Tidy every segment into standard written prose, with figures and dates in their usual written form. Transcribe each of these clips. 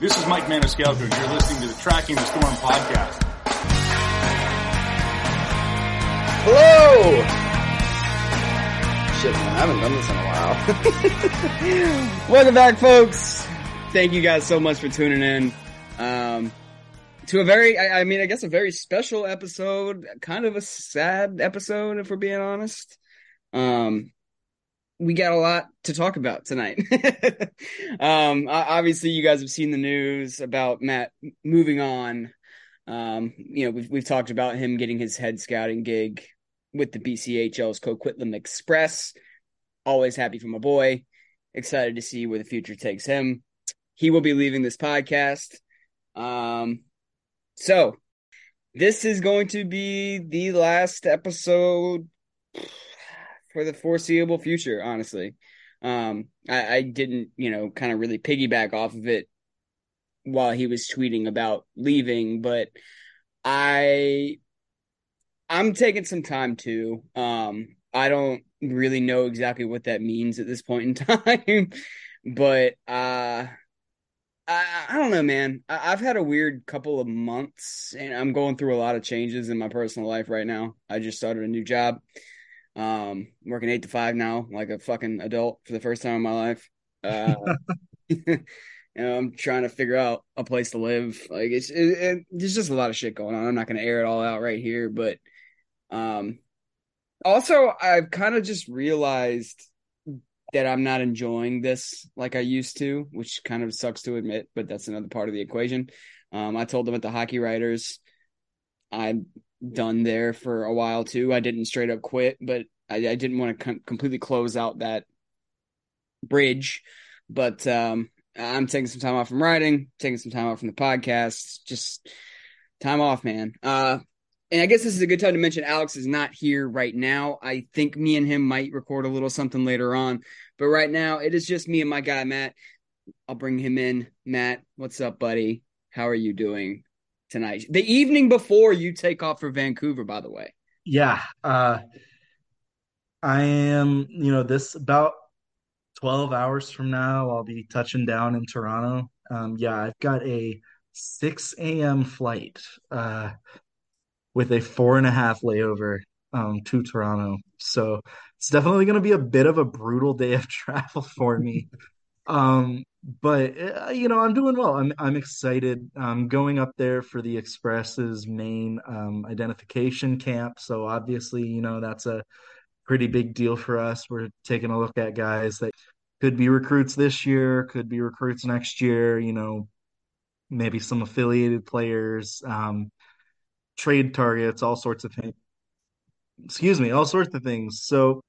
This is Mike Maniscalco, and you're listening to the Tracking the Storm podcast. Hello! Shit, man, I haven't done this in a while. Welcome back, folks. Thank you guys so much for tuning in to a very special episode, kind of a sad episode, if we're being honest. We got a lot to talk about tonight. Obviously, you guys have seen the news about Matt moving on. We've talked about him getting his head scouting gig with the BCHL's Coquitlam Express. Always happy for my boy. Excited to see where the future takes him. He will be leaving this podcast. So this is going to be the last episode for the foreseeable future, honestly. I didn't, kind of really piggyback off of it while he was tweeting about leaving, but I'm taking some time too. I don't really know exactly what that means at this point in time, but I don't know, man. I've had a weird couple of months, and I'm going through a lot of changes in my personal life right now. I just started a new job. Working 8 to 5 now, like a fucking adult for the first time in my life. I'm trying to figure out a place to live. Like there's just a lot of shit going on. I'm not going to air it all out right here, but also I've kind of just realized that I'm not enjoying this like I used to, which kind of sucks to admit, but that's another part of the equation. I told them at the Hockey Writers, I'm done there for a while too. I didn't straight up quit, but I didn't want to completely close out that bridge. But I'm taking some time off from writing, taking some time off from the podcast, just time off, man. And I guess this is a good time to mention Alex is not here right now. I think me and him might record a little something later on, but right now it is just me and my guy, Matt. I'll bring him in. Matt, what's up, buddy? How are you doing tonight, the evening before you take off for Vancouver, by the way? Yeah. I am, this about 12 hours from now, I'll be touching down in Toronto. I've got a 6 a.m. flight with a 4.5 layover to Toronto. So it's definitely going to be a bit of a brutal day of travel for me. But I'm doing well. I'm excited. I'm going up there for the Express's main identification camp. So obviously, that's a pretty big deal for us. We're taking a look at guys that could be recruits this year, could be recruits next year, maybe some affiliated players, trade targets, all sorts of things. Excuse me, all sorts of things. So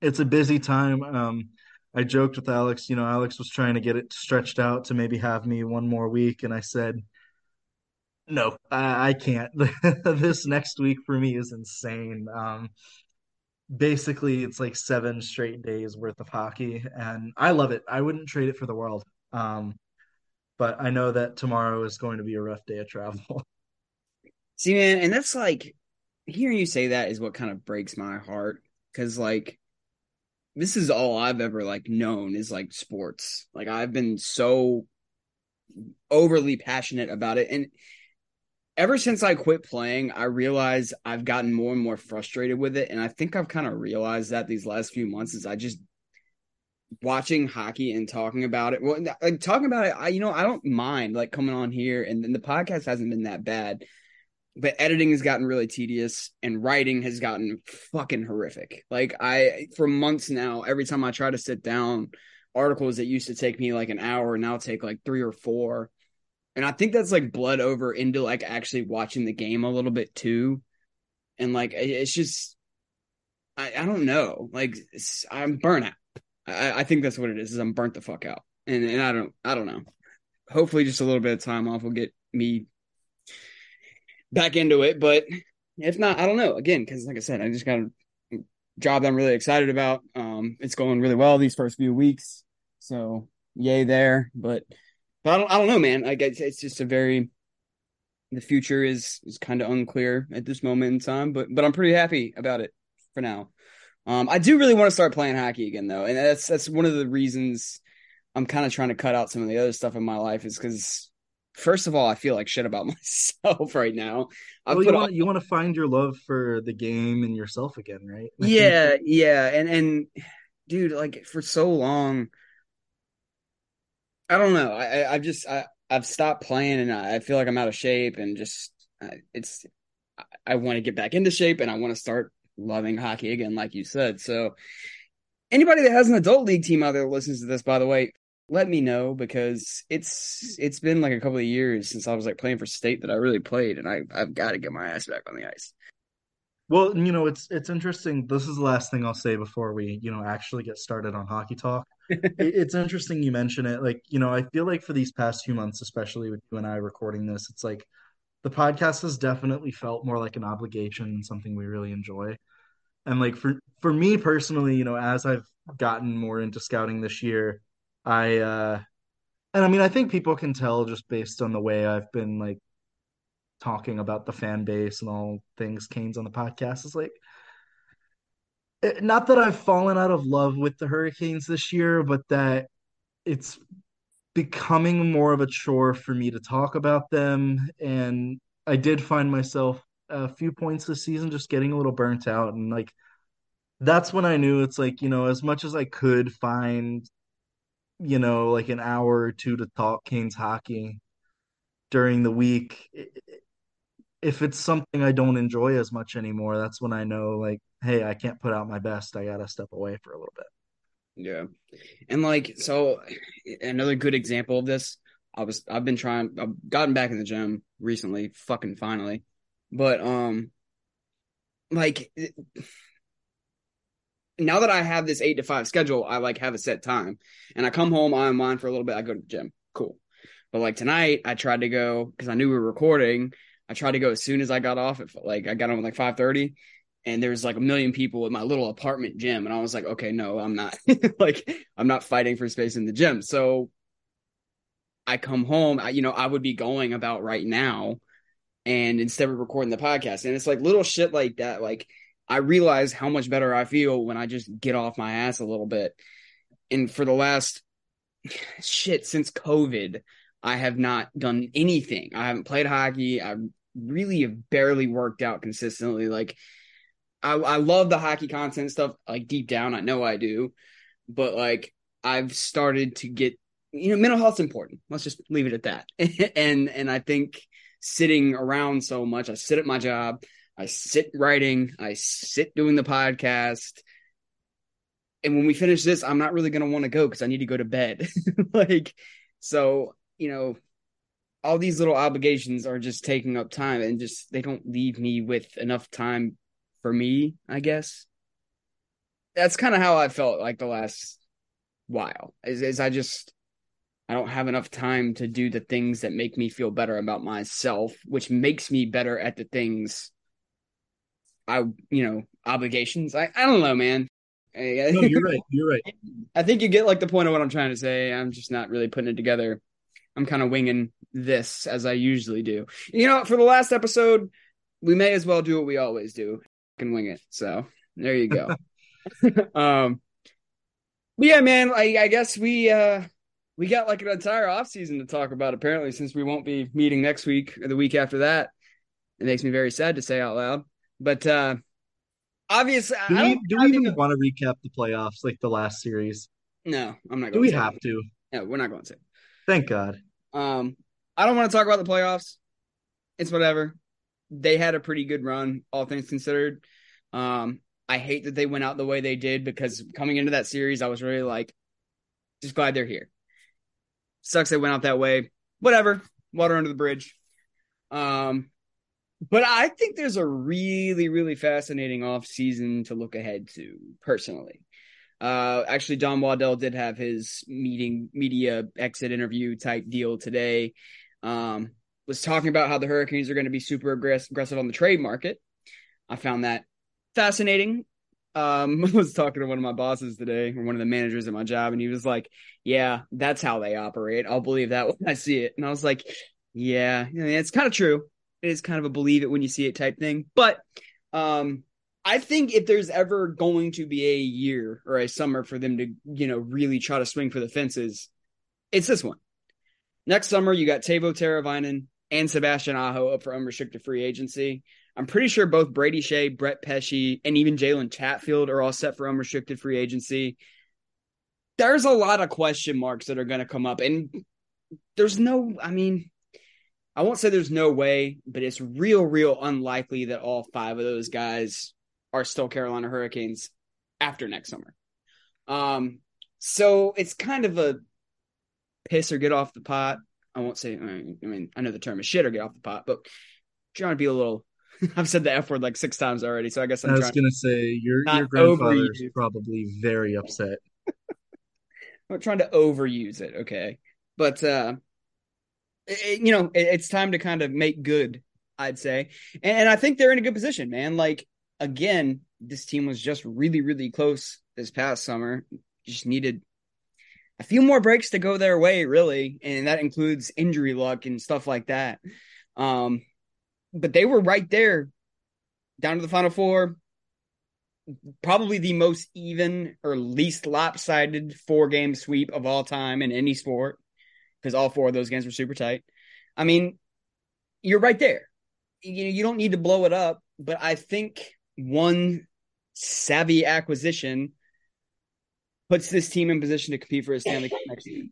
it's a busy time. I joked with Alex, Alex was trying to get it stretched out to maybe have me one more week. And I said, no, I can't. This next week for me is insane. Basically, it's like 7 straight days worth of hockey. And I love it. I wouldn't trade it for the world. But I know that tomorrow is going to be a rough day of travel. See, man, and that's like, hearing you say that is what kind of breaks my heart. Because this is all I've ever known is sports. I've been so overly passionate about it. And ever since I quit playing, I realized I've gotten more and more frustrated with it. And I think I've kind of realized that these last few months is I just watching hockey and talking about it. Well, like talking about it, I don't mind like coming on here, and the podcast hasn't been that bad, but editing has gotten really tedious and writing has gotten fucking horrific. Like for months now, every time I try to sit down, articles that used to take me like an hour now take like 3 or 4. And I think that's like bled over into like actually watching the game a little bit too. And like, it's just, I don't know. Like I'm burnt out. I think that's what it is I'm burnt the fuck out. And I don't know. Hopefully just a little bit of time off will get me back into it. But if not, I don't know. Again, because like I said, I just got a job that I'm really excited about. It's going really well these first few weeks. So yay there. But I don't know, man. I guess it's just the future is kind of unclear at this moment in time, but I'm pretty happy about it for now. I do really want to start playing hockey again though. And that's one of the reasons I'm kind of trying to cut out some of the other stuff in my life is because first of all, I feel like shit about myself right now. You want to find your love for the game and yourself again, right? Yeah. Yeah. And dude, like for so long, I don't know. I've stopped playing and I feel like I'm out of shape and just I want to get back into shape and I want to start loving hockey again, like you said. So anybody that has an adult league team out there that listens to this, by the way, let me know because it's been like a couple of years since I was like playing for state that I really played and I've got to get my ass back on the ice. Well, it's interesting. This is the last thing I'll say before we, actually get started on hockey talk. It's interesting you mention it. Like, I feel like for these past few months, especially with you and I recording this, it's like the podcast has definitely felt more like an obligation and something we really enjoy. And like for me personally, as I've gotten more into scouting this year, I think people can tell just based on the way I've been like talking about the fan base and all things Canes on the podcast is like, not that I've fallen out of love with the Hurricanes this year, but that it's becoming more of a chore for me to talk about them. And I did find myself a few points this season just getting a little burnt out. And like, that's when I knew it's like, as much as I could find, like an hour or two to talk Canes hockey during the week, if it's something I don't enjoy as much anymore, that's when I know, like, hey, I can't put out my best. I got to step away for a little bit. Yeah. And like, so another good example of this, I've gotten back in the gym recently, fucking finally. But, like, now that I have this 8 to 5 schedule, I like have a set time and I come home, I'm on for a little bit. I go to the gym. Cool. But like tonight I tried to go because I knew we were recording. I tried to go as soon as I got off at like, I got on at like 5:30 and there was like a million people at my little apartment gym. And I was like, okay, no, I'm not like, I'm not fighting for space in the gym. So I come home, I would be going about right now and instead of recording the podcast. And it's like little shit like that. Like I realize how much better I feel when I just get off my ass a little bit. And for the last since COVID, I have not done anything. I haven't played hockey. I really have barely worked out consistently. Like I love the hockey content stuff. Like deep down, I know I do, but like I've started to get, mental health's important. Let's just leave it at that. And I think sitting around so much, I sit at my job, I sit writing, I sit doing the podcast. And when we finish this, I'm not really going to want to go because I need to go to bed. Like, so all these little obligations are just taking up time and just, they don't leave me with enough time for me, I guess. That's kind of how I felt like the last while is I don't have enough time to do the things that make me feel better about myself, which makes me better at the things obligations. I don't know, man. No, you're right. I think you get like the point of what I'm trying to say. I'm just not really putting it together. I'm kind of winging this as I usually do. For the last episode, we may as well do what we always do and wing it. So there you go. But yeah, man, I guess we got like an entire off season to talk about apparently, since we won't be meeting next week or the week after that. It makes me very sad to say out loud, but, obviously, do we even want to recap the playoffs, like the last series? No, I'm not going to. Do we have to? No, we're not going to. Thank God. I don't want to talk about the playoffs. It's whatever. They had a pretty good run, all things considered. I hate that they went out the way they did, because coming into that series, I was really like, just glad they're here. Sucks they went out that way. Whatever. Water under the bridge. But I think there's a really, really fascinating offseason to look ahead to, personally. Actually, Don Waddell did have his media exit interview type deal today. Was talking about how the Hurricanes are going to be super aggressive on the trade market. I found that fascinating. I was talking to one of my bosses today, or one of the managers at my job, and he was like, yeah, that's how they operate. I'll believe that when I see it. And I was like, yeah, I mean, it's kind of true. It is kind of a believe it when you see it type thing. But I think if there's ever going to be a year or a summer for them to, you know, really try to swing for the fences, it's this one. Next summer, you got Teuvo Teräväinen and Sebastian Aho up for unrestricted free agency. I'm pretty sure both Brady Skjei, Brett Pesce, and even Jalen Chatfield are all set for unrestricted free agency. There's a lot of question marks that are going to come up. And there's no, I mean, I won't say there's no way, but it's real, real unlikely that all five of those guys are still Carolina Hurricanes after next summer. So it's kind of a piss or get off the pot. I won't say, I mean, I know the term is shit or get off the pot, but trying to be a little, I've said the F word like 6 times already. So I guess I was going to say your grandfather's probably very upset. I'm trying to overuse it. Okay. But, it's time to kind of make good, I'd say. And I think they're in a good position, man. Like, again, this team was just really, really close this past summer. Just needed a few more breaks to go their way, really. And that includes injury luck and stuff like that. But they were right there, down to the Final Four. Probably the most even or least lopsided 4-game sweep of all time in any sport, because all 4 of those games were super tight. I mean, you're right there. You don't need to blow it up, but I think one savvy acquisition puts this team in position to compete for a Stanley Cup next year.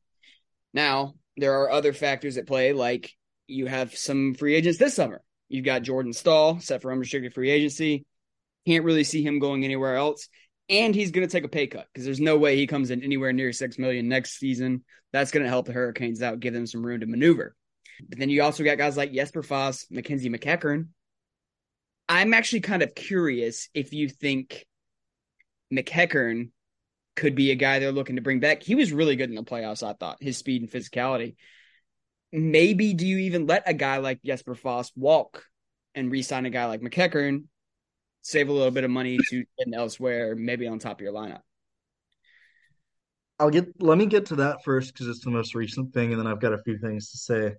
Now, there are other factors at play, like you have some free agents this summer. You've got Jordan Staal set for unrestricted free agency. Can't really see him going anywhere else. And he's going to take a pay cut, because there's no way he comes in anywhere near $6 million next season. That's going to help the Hurricanes out, give them some room to maneuver. But then you also got guys like Jesper Fast, Mackenzie McEachern. I'm actually kind of curious if you think McEachern could be a guy they're looking to bring back. He was really good in the playoffs, I thought, his speed and physicality. Maybe do you even let a guy like Jesper Fast walk and re-sign a guy like McEachern, save a little bit of money to spend elsewhere, maybe on top of your lineup? Let me get to that first, because it's the most recent thing, and then I've got a few things to say.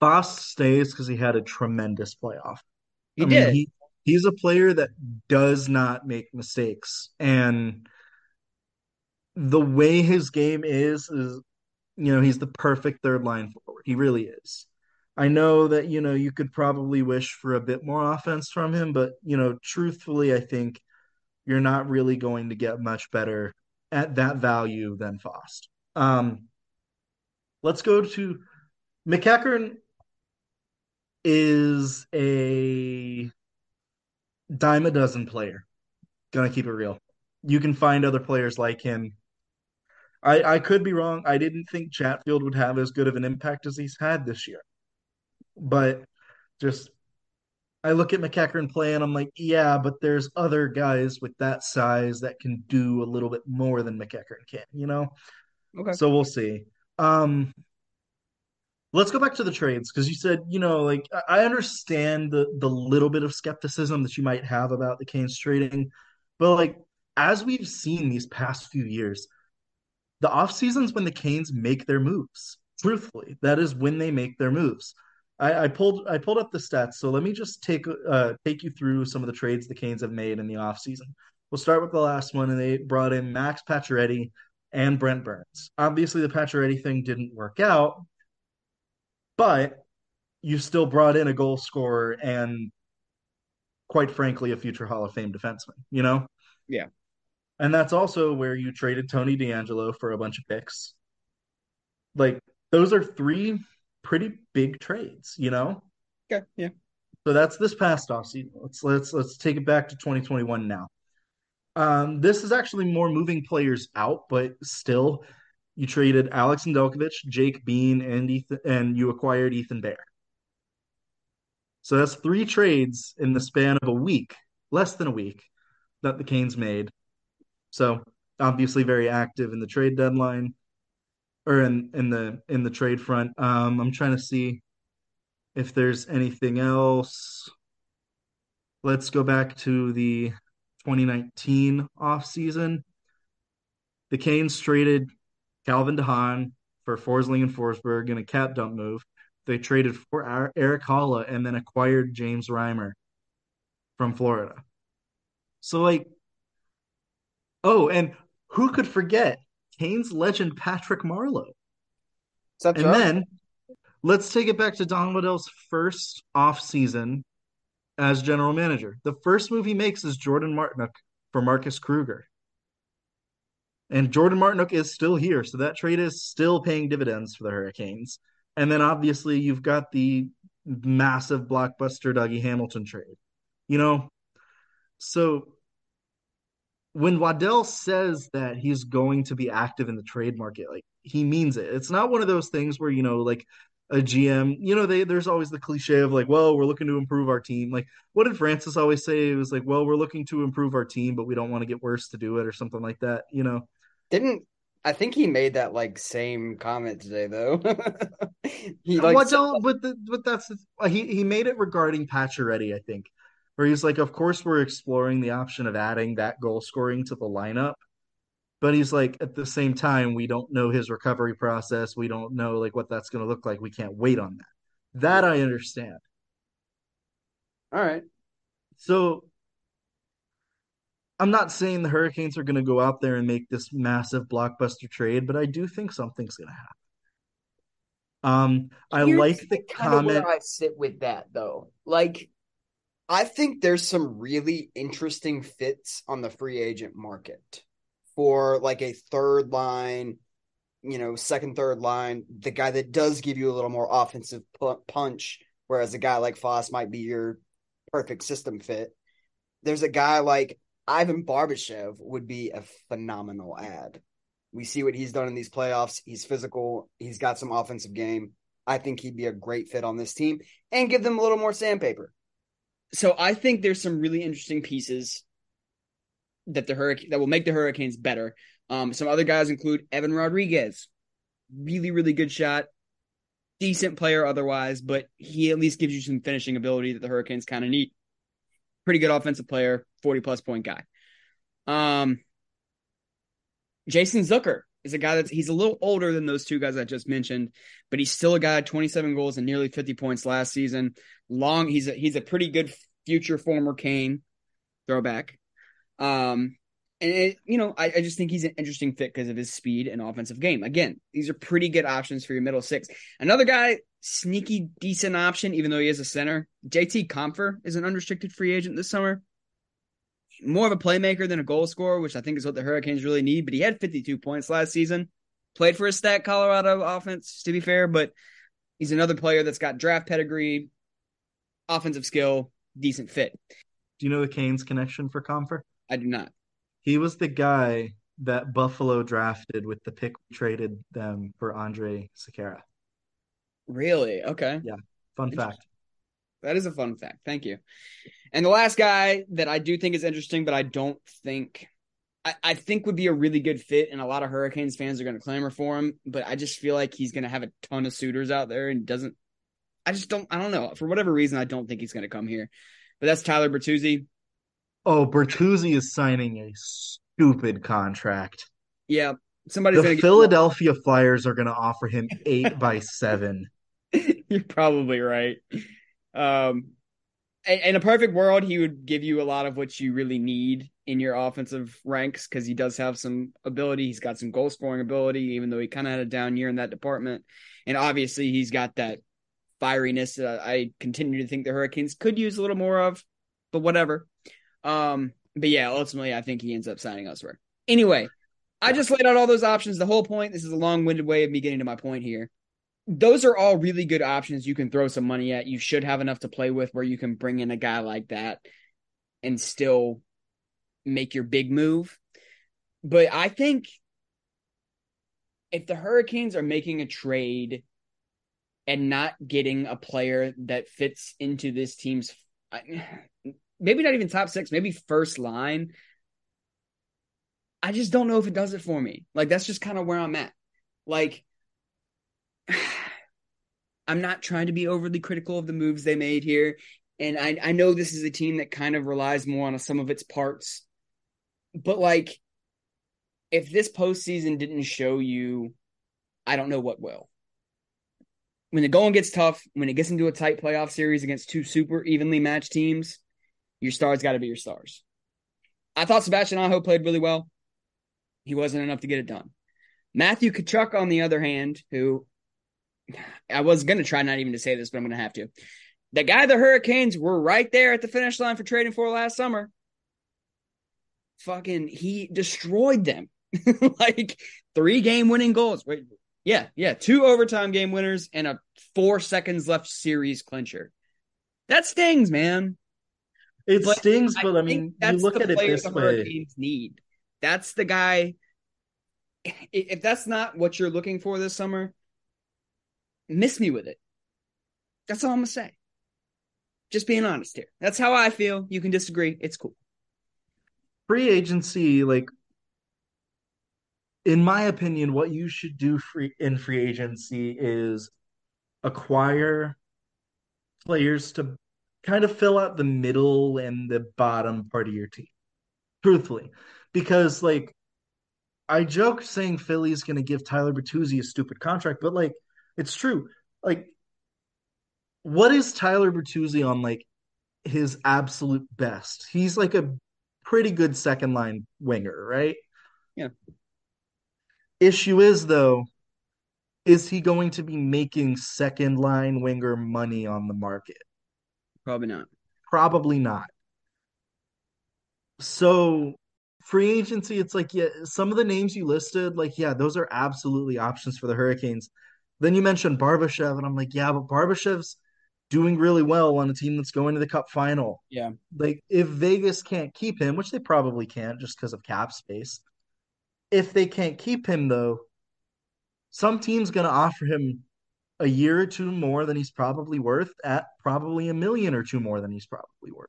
Fast stays because he had a tremendous playoff. I mean, he's a player that does not make mistakes, and the way his game is he's the perfect third line forward. He really is. I know that, you could probably wish for a bit more offense from him, but, truthfully, I think you're not really going to get much better at that value than Fast. Let's go to McEachern. Is a dime a dozen player. Gonna keep it real. You can find other players like him. I could be wrong. I didn't think Chatfield would have as good of an impact as he's had this year. But I look at McEachern play and I'm like, yeah, but there's other guys with that size that can do a little bit more than McEachern can, Okay. So we'll see. Let's go back to the trades, because you said, I understand the little bit of skepticism that you might have about the Canes trading. But, as we've seen these past few years, the offseason's when the Canes make their moves. Truthfully, that is when they make their moves. I pulled up the stats, so let me just take you through some of the trades the Canes have made in the offseason. We'll start with the last one, and they brought in Max Pacioretty and Brent Burns. Obviously, the Pacioretty thing didn't work out, but you still brought in a goal scorer and, quite frankly, a future Hall of Fame defenseman, Yeah. And that's also where you traded Tony DeAngelo for a bunch of picks. Like, those are three pretty big trades, you know? Okay, yeah. So that's this past offseason. Let's take it back to 2021 now. This is actually more moving players out, but still, you traded Alex Nedeljkovic, Jake Bean, and you acquired Ethan Bear. So that's three trades in the span of a week, less than a week, that the Canes made. So obviously very active in the trade deadline or in the trade front. I'm trying to see if there's anything else. Let's go back to the 2019 offseason. The Canes traded Calvin DeHaan for Forsling and Forsberg in a cap dump move. They traded for Eric Holla and then acquired James Reimer from Florida. So, like, oh, and who could forget Canes legend Patrick Marleau? And up? Then let's take it back to Don Waddell's first offseason as general manager. The first move he makes is Jordan Martinook for Marcus Kruger. And Jordan Martinook is still here, so that trade is still paying dividends for the Hurricanes. And then, obviously, you've got the massive blockbuster Dougie Hamilton trade. You know, so when Waddell says that he's going to be active in the trade market, like, he means it. It's not one of those things where, you know, like a GM, you know, there's always the cliche of like, well, we're looking to improve our team. Like, what did Francis always say? It was like, well, we're looking to improve our team, but we don't want to get worse to do it or something like that, you know? I think he made that like same comment today though. He made it regarding Pacioretty, I think, where he's like, of course we're exploring the option of adding that goal scoring to the lineup, but he's like, at the same time, we don't know his recovery process. We don't know like what that's going to look like. We can't wait on that. That I understand. All right. So I'm not saying the Hurricanes are going to go out there and make this massive blockbuster trade, but I do think something's going to happen. Here's like the comment. Of where I sit with that, though. Like, I think there's some really interesting fits on the free agent market for like a third line, you know, second, third line, the guy that does give you a little more offensive punch, whereas a guy like Foss might be your perfect system fit. There's a guy like Ivan Barbashev would be a phenomenal ad. We see what he's done in these playoffs. He's physical. He's got some offensive game. I think he'd be a great fit on this team and give them a little more sandpaper. So I think there's some really interesting pieces that that will make the Hurricanes better. Some other guys include Evan Rodriguez. Really, really good shot. Decent player otherwise, but he at least gives you some finishing ability that the Hurricanes kind of need. Pretty good offensive player, 40-plus point guy. Jason Zucker is a guy he's a little older than those two guys I just mentioned, but he's still a guy, 27 goals and nearly 50 points last season. He's a pretty good future former Cane throwback. I just think he's an interesting fit because of his speed and offensive game. Again, these are pretty good options for your middle six. Another guy, sneaky, decent option, even though he is a center. JT Compher is an unrestricted free agent this summer. More of a playmaker than a goal scorer, which I think is what the Hurricanes really need, but he had 52 points last season. Played for a stacked Colorado offense, to be fair, but he's another player that's got draft pedigree, offensive skill, decent fit. Do you know the Canes connection for Compher? I do not. He was the guy that Buffalo drafted with the pick we traded them for Andre Sequeira. Really? Okay. Yeah. Fun fact. That is a fun fact. Thank you. And the last guy that I do think is interesting, but I don't think I think would be a really good fit, and a lot of Hurricanes fans are going to clamor for him, but I just feel like he's going to have a ton of suitors out there and I don't know. For whatever reason, I don't think he's going to come here. But that's Tyler Bertuzzi. Oh, Bertuzzi is signing a stupid contract. Yeah. The Philadelphia Flyers are going to offer him 8x7. You're probably right. In a perfect world, he would give you a lot of what you really need in your offensive ranks because he does have some ability. He's got some goal-scoring ability, even though he kind of had a down year in that department. And obviously, he's got that fieriness that I continue to think the Hurricanes could use a little more of, but whatever. But yeah, ultimately, I think he ends up signing elsewhere. Anyway, I just laid out all those options. The whole point, this is a long-winded way of me getting to my point here. Those are all really good options you can throw some money at. You should have enough to play with where you can bring in a guy like that and still make your big move. But I think if the Hurricanes are making a trade and not getting a player that fits into this team's, maybe not even top six, maybe first line, I just don't know if it does it for me. Like, that's just kind of where I'm at. Like, I'm not trying to be overly critical of the moves they made here. And I know this is a team that kind of relies more on some of its parts. But, like, if this postseason didn't show you, I don't know what will. When the going gets tough, when it gets into a tight playoff series against two super evenly matched teams, your stars got to be your stars. I thought Sebastian Aho played really well. He wasn't enough to get it done. Matthew Tkachuk, on the other hand, who I was going to try not even to say this, but I'm going to have to. The guy the Hurricanes were right there at the finish line for trading for last summer. Fucking, he destroyed them. Like, 3 game winning goals. Wait, yeah. 2 overtime game winners and a 4 seconds left series clincher. That stings, man. It stings, but I mean, you look at it this way. That's the player the Hurricanes need. That's the guy. If that's not what you're looking for this summer, miss me with it. That's all I'm going to say. Just being honest here. That's how I feel. You can disagree. It's cool. Free agency, like, in my opinion, what you should do in free agency is acquire players to kind of fill out the middle and the bottom part of your team, truthfully. Because, like, I joke saying Philly's going to give Tyler Bertuzzi a stupid contract, but, like, it's true. Like, what is Tyler Bertuzzi on, like, his absolute best? He's, like, a pretty good second-line winger, right? Yeah. Issue is, though, is he going to be making second-line winger money on the market? Probably not. So free agency, it's like, yeah, some of the names you listed, like, yeah, those are absolutely options for the Hurricanes. Then you mentioned Barbashev, and I'm like, yeah, but Barbashev's doing really well on a team that's going to the Cup final. Yeah. Like, if Vegas can't keep him, which they probably can't just because of cap space, if they can't keep him, though, some team's going to offer him a year or two more than he's probably worth at probably $1 million or two more than he's probably worth.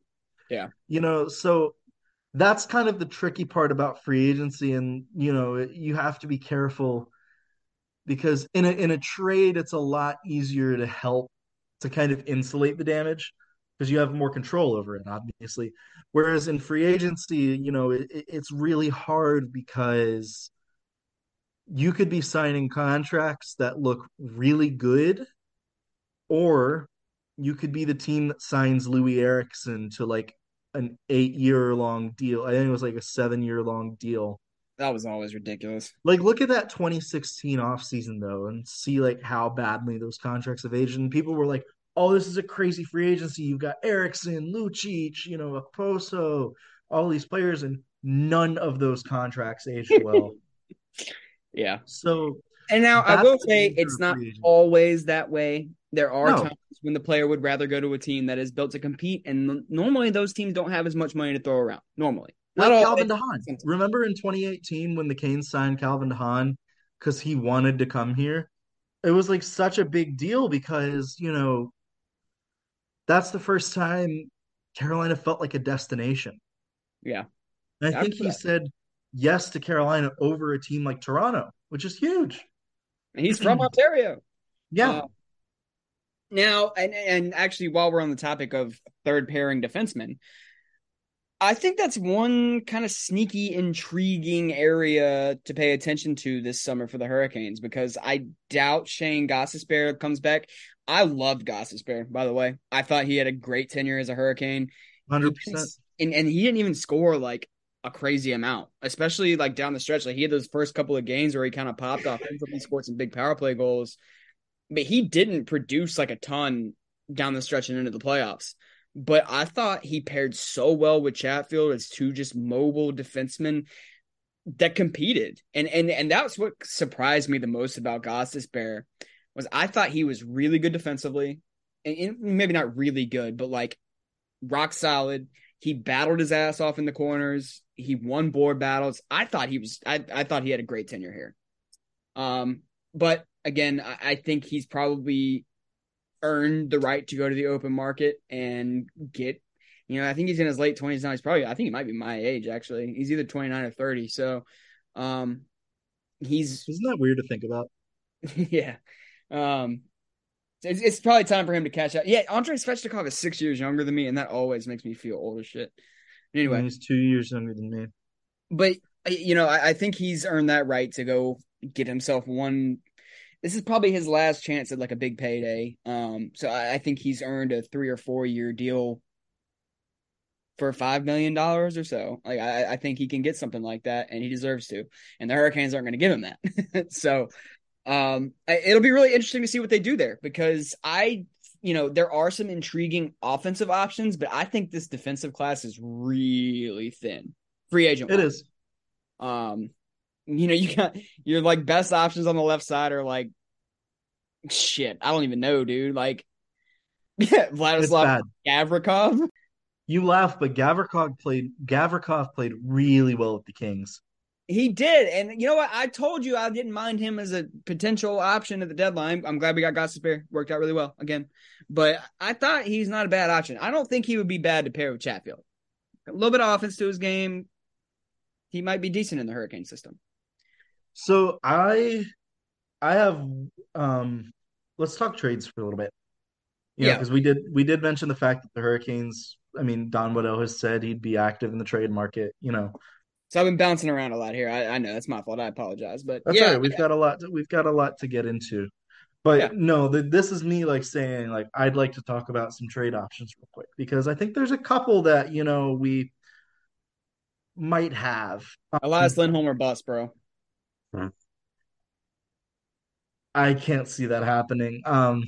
Yeah. You know, so that's kind of the tricky part about free agency. And, you know, you have to be careful because in a trade, it's a lot easier to help to kind of insulate the damage because you have more control over it, obviously. Whereas in free agency, you know, it's really hard because you could be signing contracts that look really good, or you could be the team that signs Louis Eriksson to, like, an 8-year-long deal. I think it was, like, a 7-year-long deal. That was always ridiculous. Like, look at that 2016 offseason, though, and see, like, how badly those contracts have aged. And people were like, oh, this is a crazy free agency. You've got Eriksson, Lucic, you know, Okposo, all these players, and none of those contracts aged well. Yeah. So, and now I will say it's not always that way. There are times when the player would rather go to a team that is built to compete, and normally those teams don't have as much money to throw around. Normally, not like Calvin DeHaan. Remember in 2018 when the Canes signed Calvin DeHaan because he wanted to come here? It was like such a big deal because, you know, that's the first time Carolina felt like a destination. Yeah, and I think he said yes to Carolina over a team like Toronto, which is huge. And he's from Ontario. Yeah. Now, and actually, while we're on the topic of third pairing defensemen, I think that's one kind of sneaky, intriguing area to pay attention to this summer for the Hurricanes, because I doubt Shane Gostisbehere comes back. I loved Gostisbehere, by the way. I thought he had a great tenure as a Hurricane. 100%. And he didn't even score, like, a crazy amount, especially like down the stretch. Like, he had those first couple of games where he kind of popped off and he scored some big power play goals, but he didn't produce like a ton down the stretch and into the playoffs. But I thought he paired so well with Chatfield as two just mobile defensemen. that competed. And that's what surprised me the most about Gostisbehere, was I thought he was really good defensively, and maybe not really good, but like rock solid. He battled his ass off in the corners. He won board battles. I thought he had a great tenure here. But again, I think he's probably earned the right to go to the open market and get, I think he's in his late 20s now. I think he might be my age, actually. He's either 29 or 30. So isn't that weird to think about? Yeah. It's probably time for him to catch up. Yeah, Andrei Svechnikov is 6 years younger than me, and that always makes me feel old as shit. Anyway. And he's 2 years younger than me. But, I think he's earned that right to go get himself one. This is probably his last chance at, like, a big payday. So I think he's earned a 3 or 4 year deal for $5 million or so. Like, I think he can get something like that, and he deserves to. And the Hurricanes aren't going to give him that. So – it'll be really interesting to see what they do there, because there are some intriguing offensive options, but I think this defensive class is really thin. Free agent. It is. You got your like best options on the left side are like shit. I don't even know, dude. Like Vladislav Gavrikov. You laugh, but Gavrikov played really well with the Kings. He did, and you know what? I told you I didn't mind him as a potential option at the deadline. I'm glad we got Gostisbehere. Worked out really well, again. But I thought he's not a bad option. I don't think he would be bad to pair with Chatfield. A little bit of offense to his game. He might be decent in the Hurricane system. So I have let's talk trades for a little bit. Because we did mention the fact that the Hurricanes, Don Waddell has said he'd be active in the trade market, So I've been bouncing around a lot here. I know that's my fault. I apologize, but that's all right. We've got a lot to get into, but this is me like saying like I'd like to talk about some trade options real quick, because I think there's a couple that we might have. Elias Lindholm or bust, bro. I can't see that happening. I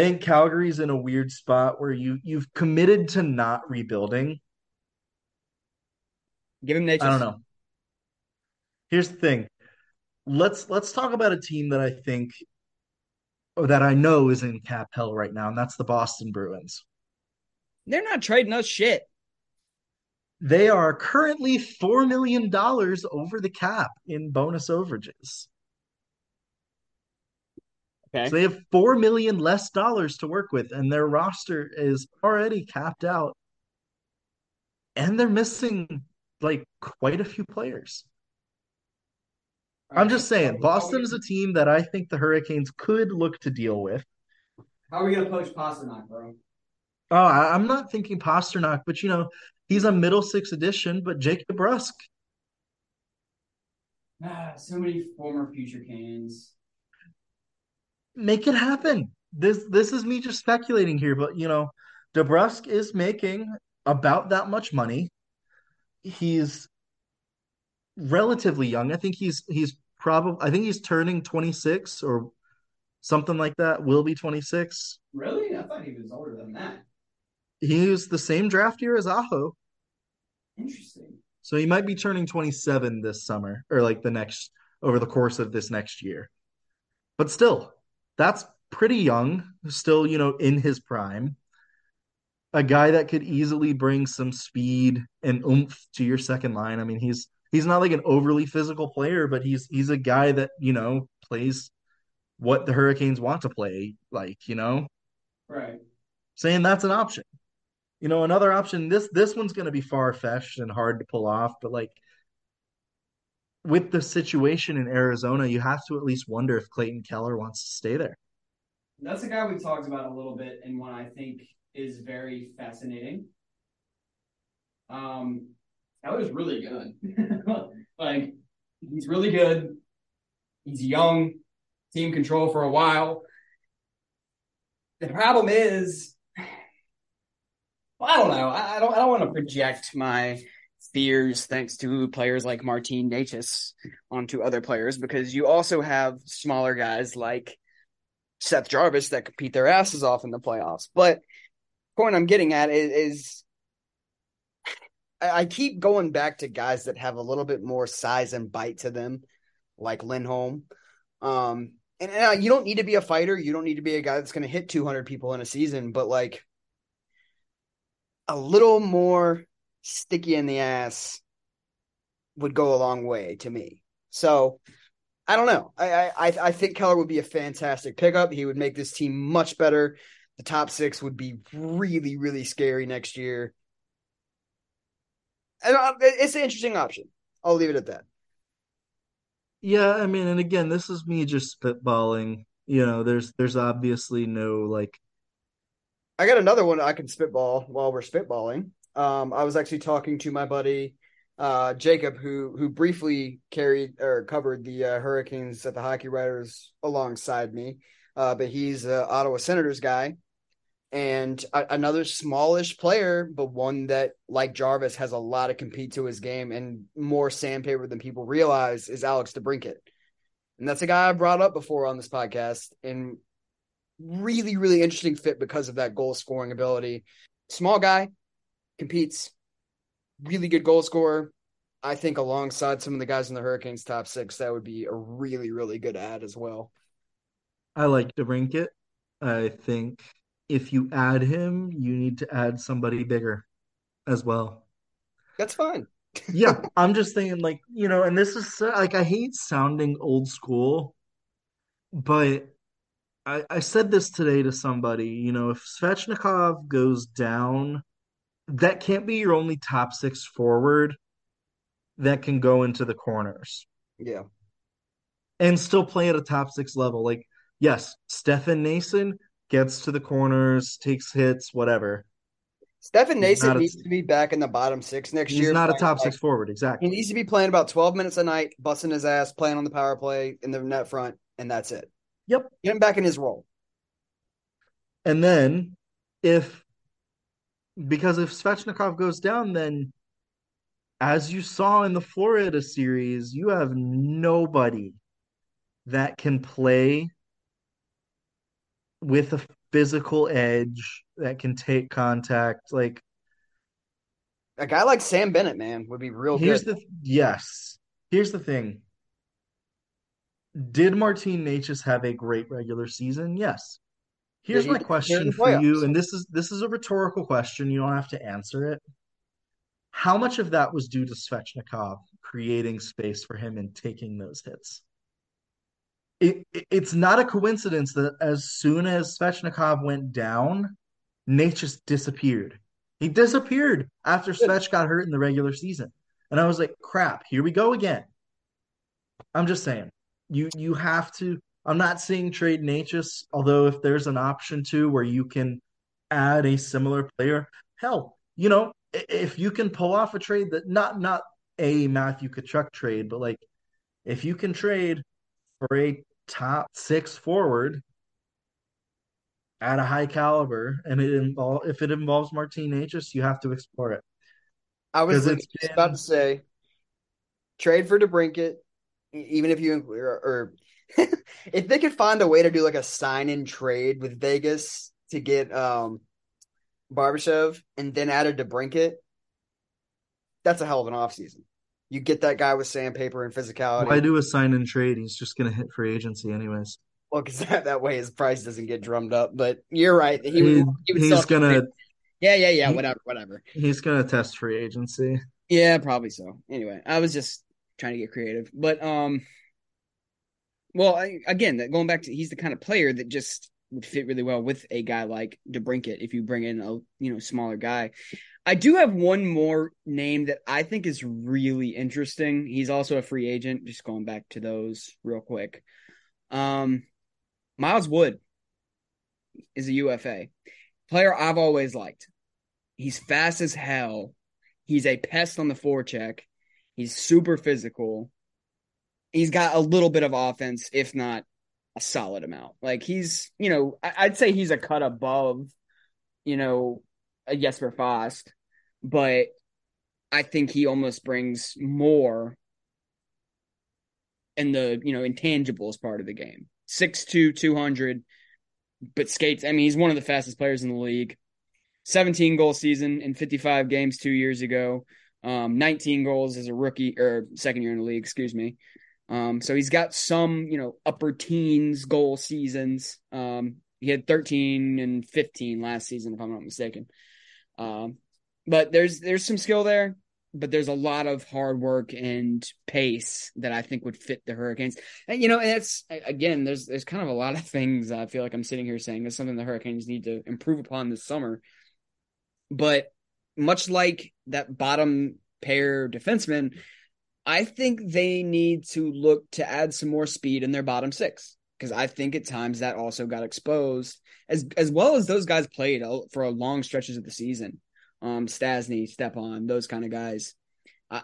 think Calgary's in a weird spot where you've committed to not rebuilding. Give him Nečas. I don't know. Here's the thing. Let's talk about a team that I think, or that I know, is in cap hell right now, and that's the Boston Bruins. They're not trading us shit. They are currently $4 million over the cap in bonus overages. Okay. So they have $4 million less dollars to work with, and their roster is already capped out. And they're missing like quite a few players. I'm just saying, Boston is a team that I think the Hurricanes could look to deal with. How are we going to poach Pasternak, bro? Oh, I'm not thinking Pasternak, but he's a middle six addition, but Jake DeBrusk. So many former future Canes. Make it happen. This is me just speculating here, but DeBrusk is making about that much money. He's relatively young. I think he's turning 26 or something like that. Will be 26. Really? I thought he was older than that. He was the same draft year as Aho. Interesting. So he might be turning 27 this summer, or like over the course of this next year. But still, that's pretty young. Still, in his prime. A guy that could easily bring some speed and oomph to your second line. He's not like an overly physical player, but he's a guy that, plays what the Hurricanes want to play, like. Right. Saying that's an option. Another option, this one's going to be far-fetched and hard to pull off, but like with the situation in Arizona, you have to at least wonder if Clayton Keller wants to stay there. That's a guy we talked about a little bit, and one I think is very fascinating. That was really good. Like, he's really good. He's young. Team control for a while. The problem is, I don't know. I don't want to project my fears, thanks to players like Martin Nečas, onto other players, because you also have smaller guys like Seth Jarvis that compete their asses off in the playoffs. But point I'm getting at is I keep going back to guys that have a little bit more size and bite to them, like Lindholm. You don't need to be a fighter. You don't need to be a guy that's going to hit 200 people in a season, but like a little more sticky in the ass would go a long way to me. So I don't know. I think Keller would be a fantastic pickup. He would make this team much better. The top six would be really, really scary next year. It's an interesting option. I'll leave it at that. Yeah, I mean, and again, this is me just spitballing. You know, there's obviously no, like... I got another one I can spitball while we're spitballing. I was actually talking to my buddy, Jacob, who briefly covered the Hurricanes at the Hockey Writers alongside me. But he's an Ottawa Senators guy. And another smallish player, but one that, like Jarvis, has a lot of compete to his game and more sandpaper than people realize, is Alex DeBrincat. And that's a guy I brought up before on this podcast, and really, really interesting fit because of that goal scoring ability. Small guy, competes, really good goal scorer. I think alongside some of the guys in the Hurricanes top six, that would be a really, really good add as well. I like DeBrincat. I think... if you add him, you need to add somebody bigger as well. That's fine. Yeah, I'm just thinking, like, you know, and this is, like, I hate sounding old school, but I said this today to somebody, you know, if Svechnikov goes down, that can't be your only top six forward that can go into the corners. Yeah. And still play at a top six level. Like, yes, Stefan Nason gets to the corners, takes hits, whatever. Stefan Nason needs to be back in the bottom six next year. He's not a top six forward, exactly. He needs to be playing about 12 minutes a night, busting his ass, playing on the power play in the net front, and that's it. Yep. Get him back in his role. And then because if Svechnikov goes down, then as you saw in the Florida series, you have nobody that can play with a physical edge that can take contact. Like a guy like Sam Bennett, man, would be real good. Yes. Here's the thing. Did Martin Nečas have a great regular season? Yes. Here's my question for you, and this is a rhetorical question. You don't have to answer it. How much of that was due to Svechnikov creating space for him and taking those hits? It's not a coincidence that as soon as Svechnikov went down, Nečas disappeared. He disappeared after Svech got hurt in the regular season. And I was like, crap, here we go again. I'm just saying, you have to – I'm not saying trade Nečas, although if there's an option to where you can add a similar player, hell, you know, if you can pull off a trade that – not a Matthew Tkachuk trade, but like if you can trade for a – top six forward at a high caliber, and if it involves Martin Nečas, you have to explore it. I was about to say, trade for DeBrincat, even if you or if they could find a way to do like a sign-in trade with Vegas to get Barbashev and then add a DeBrincat, that's a hell of an offseason. You get that guy with sandpaper and physicality. If I do a sign-in trade, he's just going to hit free agency anyways. Well, because that way his price doesn't get drummed up. But you're right. He's going to – Yeah, whatever. He's going to test free agency. Yeah, probably so. Anyway, I was just trying to get creative. But, going back to – he's the kind of player that just would fit really well with a guy like DeBrincat if you bring in a, you know, smaller guy. I do have one more name that I think is really interesting. He's also a free agent. Just going back to those real quick. Miles Wood is a UFA. Player I've always liked. He's fast as hell. He's a pest on the forecheck. He's super physical. He's got a little bit of offense, if not a solid amount. Like he's, you know, I'd say he's a cut above, you know, Jesper Fast, but I think he almost brings more in the, you know, intangibles part of the game. 6'2", 200, but skates. I mean, he's one of the fastest players in the league. 17-goal season in 55 games 2 years ago. 19 goals as a rookie or second year in the league, excuse me. So he's got some, you know, upper teens goal seasons. He had 13 and 15 last season, if I'm not mistaken. But there's some skill there, but there's a lot of hard work and pace that I think would fit the Hurricanes. And, you know, that's, again, there's kind of a lot of things I feel like I'm sitting here saying that's something the Hurricanes need to improve upon this summer. But much like that bottom pair defenseman, I think they need to look to add some more speed in their bottom six, because I think at times that also got exposed, as well as those guys played for long stretches of the season. Stasny, Stepan, those kind of guys,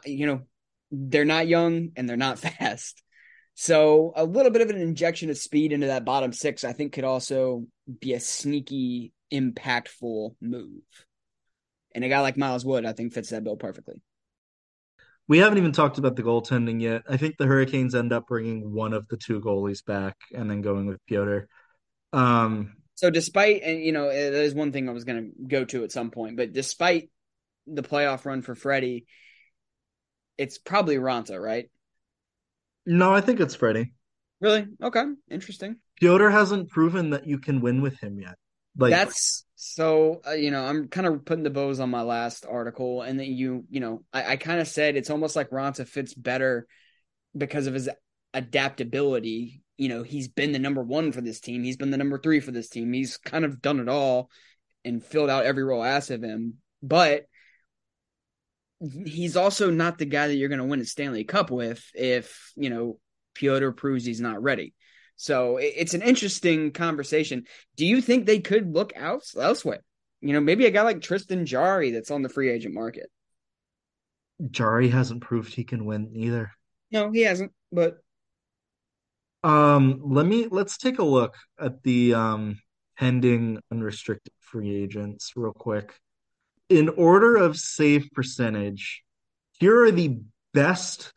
you know, they're not young and they're not fast. So a little bit of an injection of speed into that bottom six, I think, could also be a sneaky, impactful move. And a guy like Miles Wood, I think, fits that bill perfectly. We haven't even talked about the goaltending yet. I think the Hurricanes end up bringing one of the two goalies back and then going with Piotr. So despite, and you know, there's one thing I was going to go to at some point, but despite the playoff run for Freddie, it's probably Raanta, right? No, I think it's Freddie. Really? Okay. Interesting. Piotr hasn't proven that you can win with him yet. Like, that's so, you know, I'm kind of putting the bows on my last article, and then you know, I kind of said, it's almost like Raanta fits better because of his adaptability. You know, he's been the number one for this team. He's been the number three for this team. He's kind of done it all and filled out every role asked of him. But he's also not the guy that you're going to win a Stanley Cup with if, you know, Piotr proves he's not ready. So it's an interesting conversation. Do you think they could look out elsewhere? You know, maybe a guy like Tristan Jarry that's on the free agent market. Jarry hasn't proved he can win either. No, he hasn't, but... Let's take a look at the pending unrestricted free agents real quick. In order of save percentage, here are the best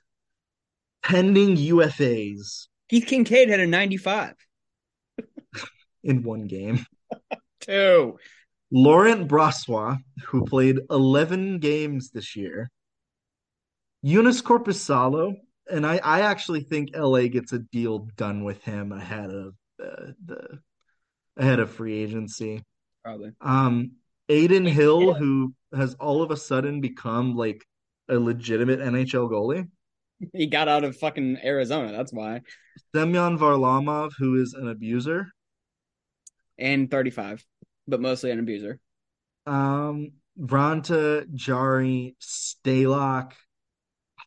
pending UFAs. Keith Kincaid had a 95 in one game. Two. Laurent Brossoit, who played 11 games this year. Eunice Korpisalo. And I actually think LA gets a deal done with him ahead of free agency. Probably. Aiden Hill, yeah, who has all of a sudden become like a legitimate NHL goalie. He got out of fucking Arizona. That's why. Semyon Varlamov, who is an abuser, and 35, but mostly an abuser. Raanta, Jarry, Stalock,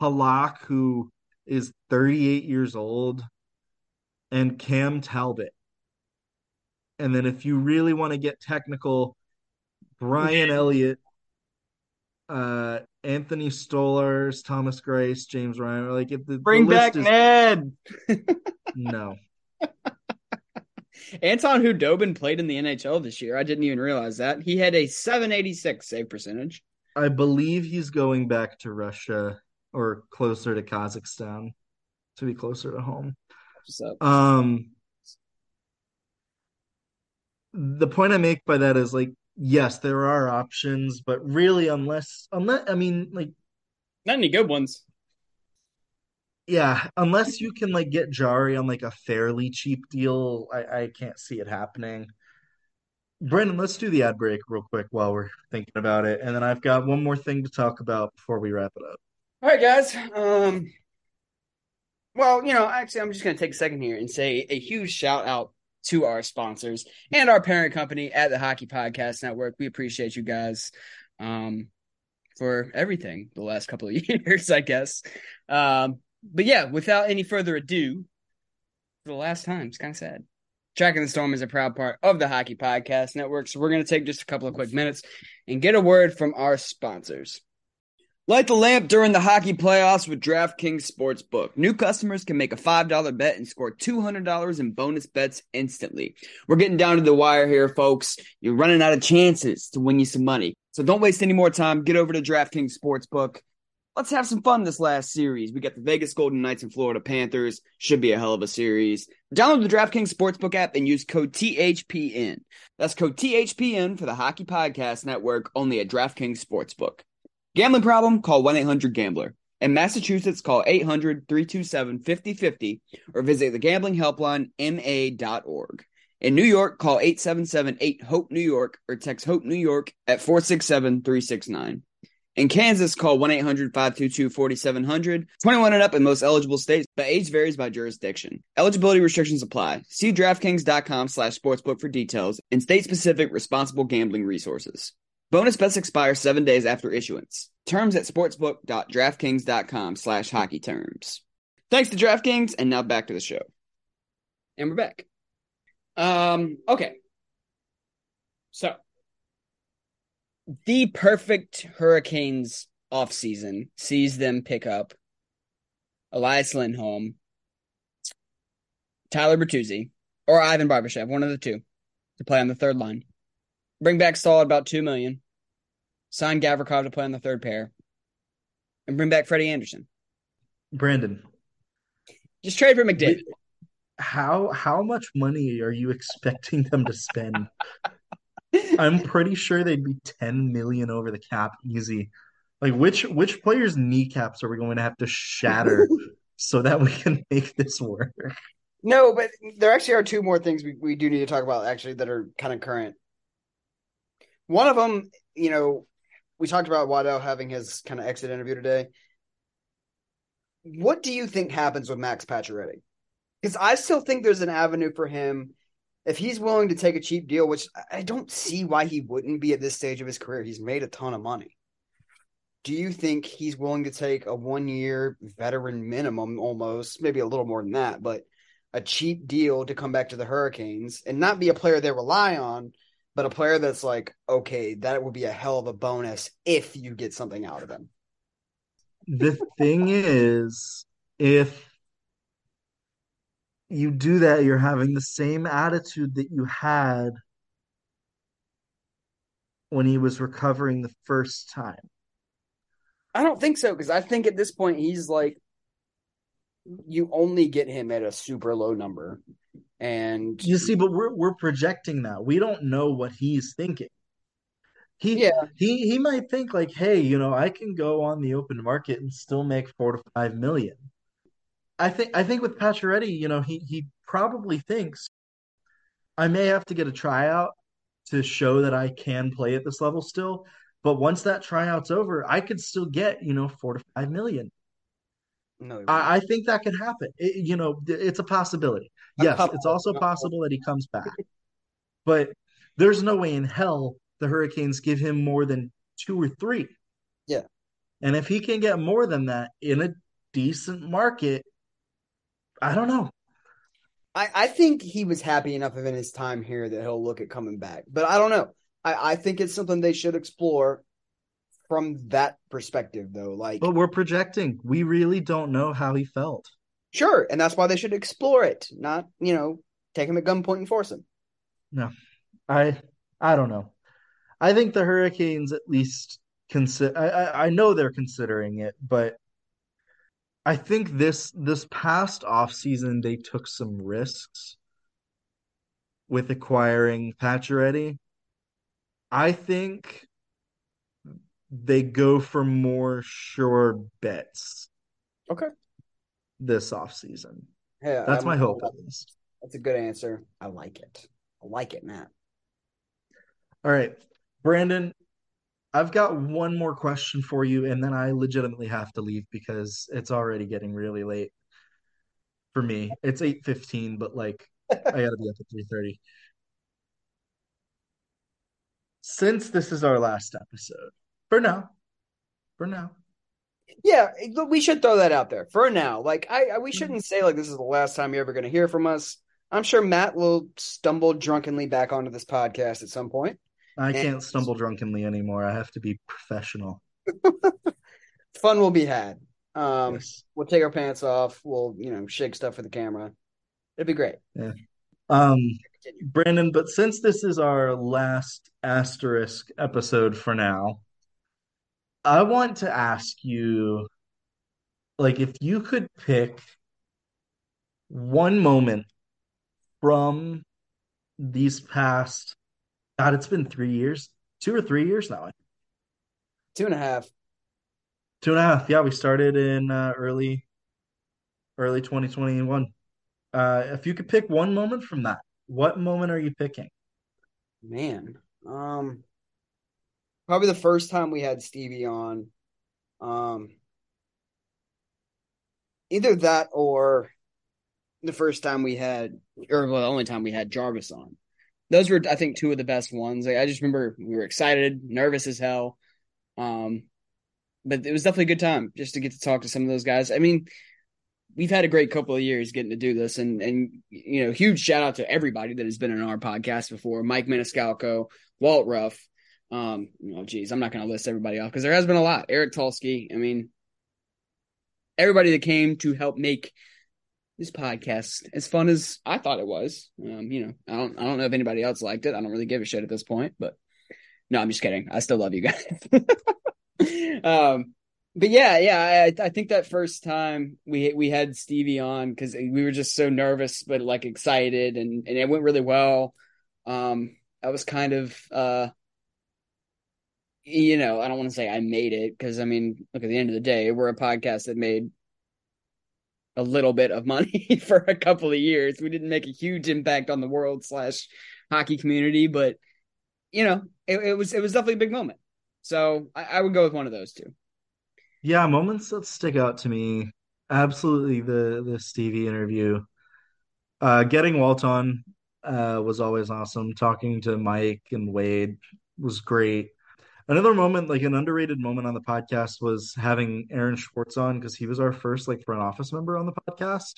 Halak, who is 38 years old, and Cam Talbot. And then if you really want to get technical, Brian Elliott, Anthony Stolarz, Thomas Grice, James Ryan. Like, if the bring the back Ned. No. Anton Hudobin played in the NHL this year. I didn't even realize that. He had a 786 save percentage. I believe he's going back to Russia or closer to Kazakhstan to be closer to home. The point I make by that is, like, yes, there are options, but really unless, I mean, like, not any good ones. Yeah. Unless you can like get Jarry on like a fairly cheap deal. I can't see it happening. Brandon, let's do the ad break real quick while we're thinking about it. And then I've got one more thing to talk about before we wrap it up. All right, guys. Actually, I'm just going to take a second here and say a huge shout out to our sponsors and our parent company at the Hockey Podcast Network. We appreciate you guys for everything the last couple of years, I guess. But yeah, without any further ado, for the last time, it's kind of sad. Tracking the Storm is a proud part of the Hockey Podcast Network, so we're going to take just a couple of quick minutes and get a word from our sponsors. Light the lamp during the hockey playoffs with DraftKings Sportsbook. New customers can make a $5 bet and score $200 in bonus bets instantly. We're getting down to the wire here, folks. You're running out of chances to win you some money. So don't waste any more time. Get over to DraftKings Sportsbook. Let's have some fun this last series. We got the Vegas Golden Knights and Florida Panthers. Should be a hell of a series. Download the DraftKings Sportsbook app and use code THPN. That's code THPN for the Hockey Podcast Network, only at DraftKings Sportsbook. Gambling problem? Call 1-800-GAMBLER. In Massachusetts, call 800-327-5050 or visit the Gambling Helpline, ma.org. In New York, call 877-8-HOPE-NEW-YORK or text HOPE-NEW-YORK at 467-369. In Kansas, call 1-800-522-4700. 21 and up in most eligible states, but age varies by jurisdiction. Eligibility restrictions apply. See DraftKings.com/sportsbook for details and state-specific responsible gambling resources. Bonus bets expire 7 days after issuance. Terms at sportsbook.draftkings.com/hockeyterms. Thanks to DraftKings, and now back to the show. And we're back. Okay. So, the perfect Hurricanes offseason sees them pick up Elias Lindholm, Tyler Bertuzzi, or Ivan Barbashev, one of the two, to play on the third line. Bring back Staal at about $2 million. Sign Gavrikov to play on the third pair. And bring back Freddie Andersen. Brandon. Just trade for McDavid. How much money are you expecting them to spend? I'm pretty sure they'd be $10 million over the cap easy. Like, which players' kneecaps are we going to have to shatter so that we can make this work? No, but there actually are two more things we do need to talk about, actually, that are kind of current. One of them, you know, we talked about Waddell having his kind of exit interview today. What do you think happens with Max Pacioretty? Because I still think there's an avenue for him. If he's willing to take a cheap deal, which I don't see why he wouldn't be at this stage of his career, he's made a ton of money. Do you think he's willing to take a one-year veteran minimum almost, maybe a little more than that, but a cheap deal to come back to the Hurricanes and not be a player they rely on, but a player that's like, okay, that would be a hell of a bonus if you get something out of him? The thing is, if you do that, you're having the same attitude that you had when he was recovering the first time. I don't think so, because I think at this point he's like, you only get him at a super low number. And you see, but we're projecting that. We don't know what he's thinking. He might think like, hey, you know, I can go on the open market and still make $4 to $5 million. I think with Pacioretty, you know, he probably thinks I may have to get a tryout to show that I can play at this level still. But once that tryout's over, I could still get, you know, $4 to $5 million. No, I think that could happen. It's a possibility. Yes, it's also possible that he comes back. But there's no way in hell the Hurricanes give him more than two or three. Yeah. And if he can get more than that in a decent market, I don't know. I think he was happy enough in his time here that he'll look at coming back. But I don't know. I think it's something they should explore from that perspective, though. But we're projecting. We really don't know how he felt. Sure, and that's why they should explore it, not, you know, take him at gunpoint and force him. No, I don't know. I think the Hurricanes at least consider. I know they're considering it, but I think this past offseason they took some risks with acquiring Pacioretty. I think they go for more sure bets. Okay. This offseason. Yeah, that's my hope. That's a good answer. I like it. I like it, Matt. All right. Brandon, I've got one more question for you, and then I legitimately have to leave because it's already getting really late for me. It's 8:15, but I gotta be up at 3:30. Since this is our last episode, for now. Yeah, we should throw that out there for now. We shouldn't say this is the last time you're ever going to hear from us. I'm sure Matt will stumble drunkenly back onto this podcast at some point. I can't stumble drunkenly anymore. I have to be professional. Fun will be had. Yes. We'll take our pants off. We'll, shake stuff for the camera. It'd be great. Yeah. Brandon, but since this is our last asterisk episode for now, I want to ask you, if you could pick one moment from these past, God, it's been 3 years, 2 or 3 years now. 2.5. 2.5. Yeah, we started in early 2021. If you could pick one moment from that, what moment are you picking? Man, probably the first time we had Stevie on. Either that or the first time we had, or well, the only time we had Jarvis on. Those were, I think, two of the best ones. Like, I just remember we were excited, nervous as hell. But it was definitely a good time just to get to talk to some of those guys. I mean, we've had a great couple of years getting to do this, and you know, huge shout out to everybody that has been on our podcast before: Mike Maniscalco, Walt Ruff. I'm not going to list everybody off because there has been a lot. Eric Tulski. I mean, everybody that came to help make this podcast as fun as I thought it was. I don't know if anybody else liked it. I don't really give a shit at this point, but no, I'm just kidding. I still love you guys. But yeah, I think that first time we had Stevie on because we were just so nervous, but like excited, and it went really well. I was kind of, I don't want to say I made it because, I mean, look, at the end of the day, we're a podcast that made a little bit of money for a couple of years. We didn't make a huge impact on the world/hockey community, but it was definitely a big moment. So I would go with one of those two. Yeah, moments that stick out to me, absolutely the Stevie interview. Getting Walt on was always awesome. Talking to Mike and Wade was great. Another moment, like an underrated moment on the podcast, was having Aaron Schwartz on because he was our first front office member on the podcast.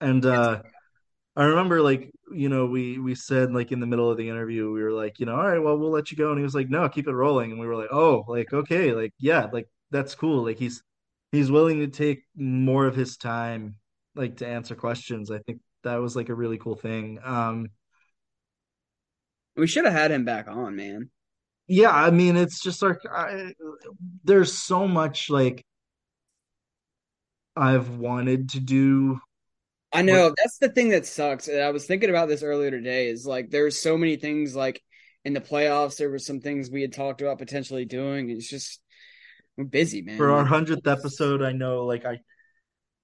And I remember we said in the middle of the interview, we were all right, well, we'll let you go. And he was like, no, keep it rolling. And we were like, oh, okay. That's cool. He's willing to take more of his time, to answer questions. I think that was a really cool thing. We should have had him back on, man. Yeah, I mean, it's just there's so much I've wanted to do. I know, that's the thing that sucks. And I was thinking about this earlier today. Is there's so many things in the playoffs. There were some things we had talked about potentially doing. It's just. We're busy, man. For our 100th episode, I know,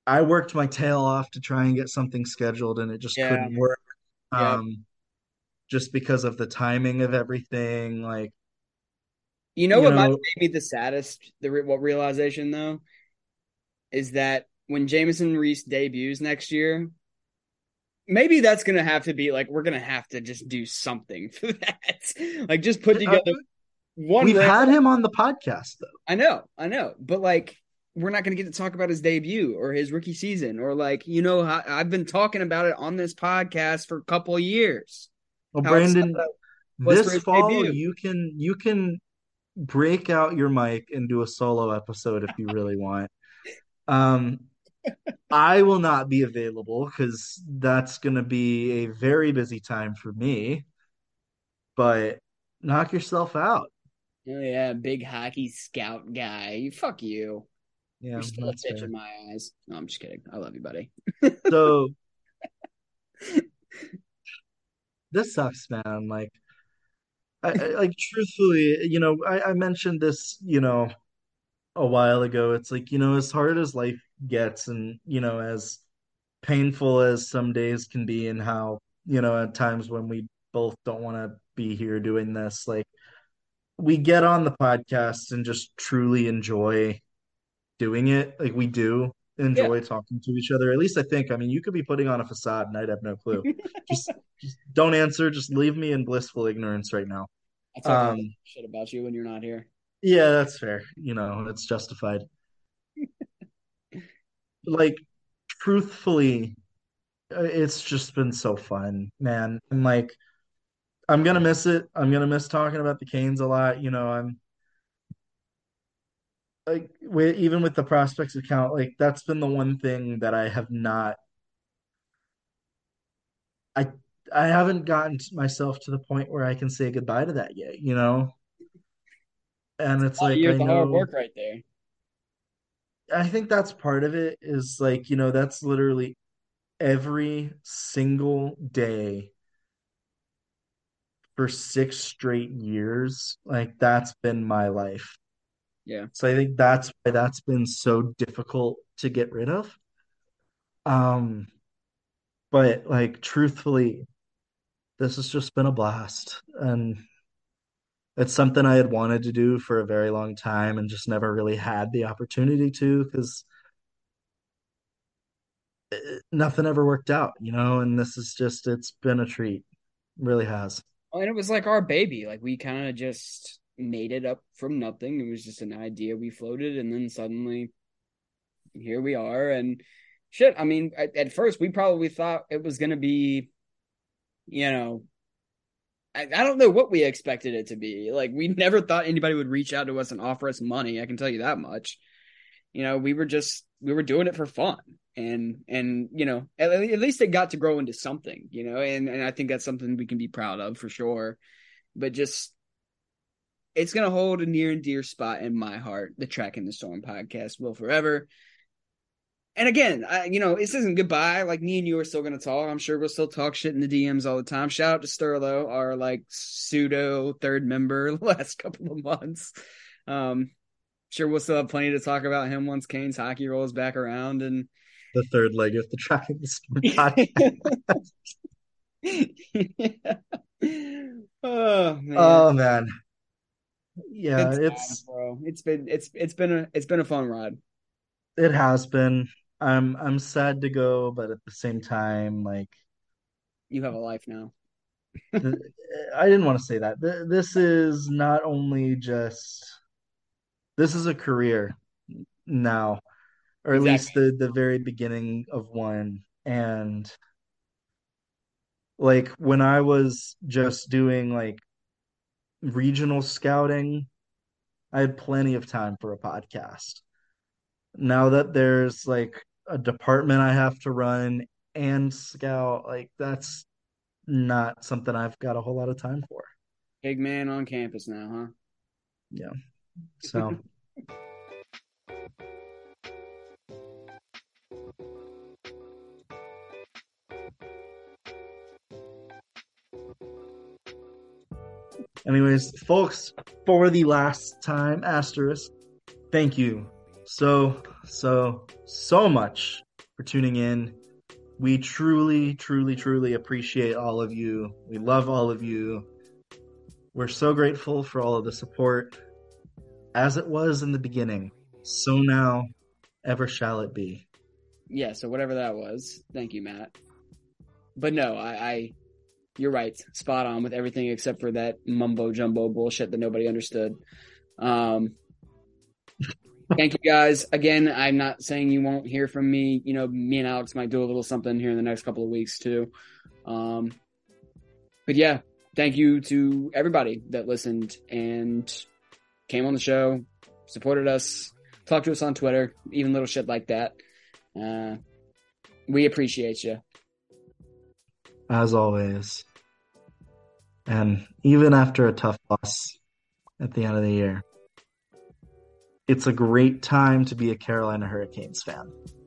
I worked my tail off to try and get something scheduled, and it just couldn't work. Yeah. Just because of the timing of everything, what might have made me the saddest, realization though, is that when Jamison Reese debuts next year, maybe that's gonna have to be we're gonna have to just do something for that, just put together. We've had him on the podcast, though. I know. But, we're not going to get to talk about his debut or his rookie season or, I've been talking about it on this podcast for a couple of years. Well, Brandon, this fall you can break out your mic and do a solo episode if you really want. I will not be available because that's going to be a very busy time for me. But knock yourself out. Oh, yeah, big hockey scout guy. Fuck you. Yeah, you're still a bitch in my eyes. No, I'm just kidding. I love you, buddy. So, this sucks, man. Truthfully, I mentioned this, a while ago. It's as hard as life gets and, as painful as some days can be and how, at times when we both don't want to be here doing this, we get on the podcast and just truly enjoy doing it. We do enjoy talking to each other. At least I think. I mean, you could be putting on a facade and I'd have no clue. just don't answer. Just leave me in blissful ignorance right now. I talk shit about you when you're not here. Yeah, that's fair. It's justified. Truthfully, it's just been so fun, man. And I'm going to miss it. I'm going to miss talking about the Canes a lot. I'm even with the prospects account, that's been the one thing that I have not. I haven't gotten myself to the point where I can say goodbye to that yet, and it's I know, hard work right there. I think that's part of it is that's literally every single day. For 6 straight years, that's been my life. Yeah. So I think that's why that's been so difficult to get rid of. But like, truthfully, this has just been a blast, and it's something I had wanted to do for a very long time and just never really had the opportunity to, because nothing ever worked out, you know, and this is just, it's been a treat. It really has. And it was like our baby. Like, we kind of just made it up from nothing. It was just an idea we floated, and then suddenly here we are. And shit, I mean, at first we probably thought it was going to be, you know, I don't know what we expected it to be. Like, we never thought anybody would reach out to us and offer us money. I can tell you that much. You know, we were doing it for fun, and you know, at least it got to grow into something, you know, and I think that's something we can be proud of for sure. But just, it's going to hold a near and dear spot in my heart. The Tracking the Storm podcast will forever. And again, you know, this isn't goodbye. Like, me and you are still going to talk. I'm sure we'll still talk shit in the DMs all the time. Shout out to Sturlo, our like pseudo third member the last couple of months. Sure we'll still have plenty to talk about him once Kane's hockey rolls back around. And the third leg of the Tracking the Storm podcast. Yeah. Oh man. Yeah, it's been a fun ride. It has been. I'm sad to go, but at the same time, like, you have a life now. I didn't want to say that. This is not only just, this is a career now, or at least the very beginning of one. And like, when I was just doing like regional scouting, I had plenty of time for a podcast. Now that there's like a department I have to run and scout, like, that's not something I've got a whole lot of time for. Big man on campus now, huh? Yeah. So. Anyways, folks, for the last time, asterisk, thank you so much for tuning in. We truly appreciate all of you. We love all of you. We're so grateful for all of the support, as it was in the beginning, so now, ever shall it be. Yeah, so whatever that was, thank you, Matt. But no, I you're right, spot on with everything except for that mumbo jumbo bullshit that nobody understood. Thank you guys. Again, I'm not saying you won't hear from me. You know, me and Alex might do a little something here in the next couple of weeks too. But yeah, thank you to everybody that listened and came on the show, supported us, talked to us on Twitter, even little shit like that. We appreciate you. As always. And even after a tough loss at the end of the year, it's a great time to be a Carolina Hurricanes fan.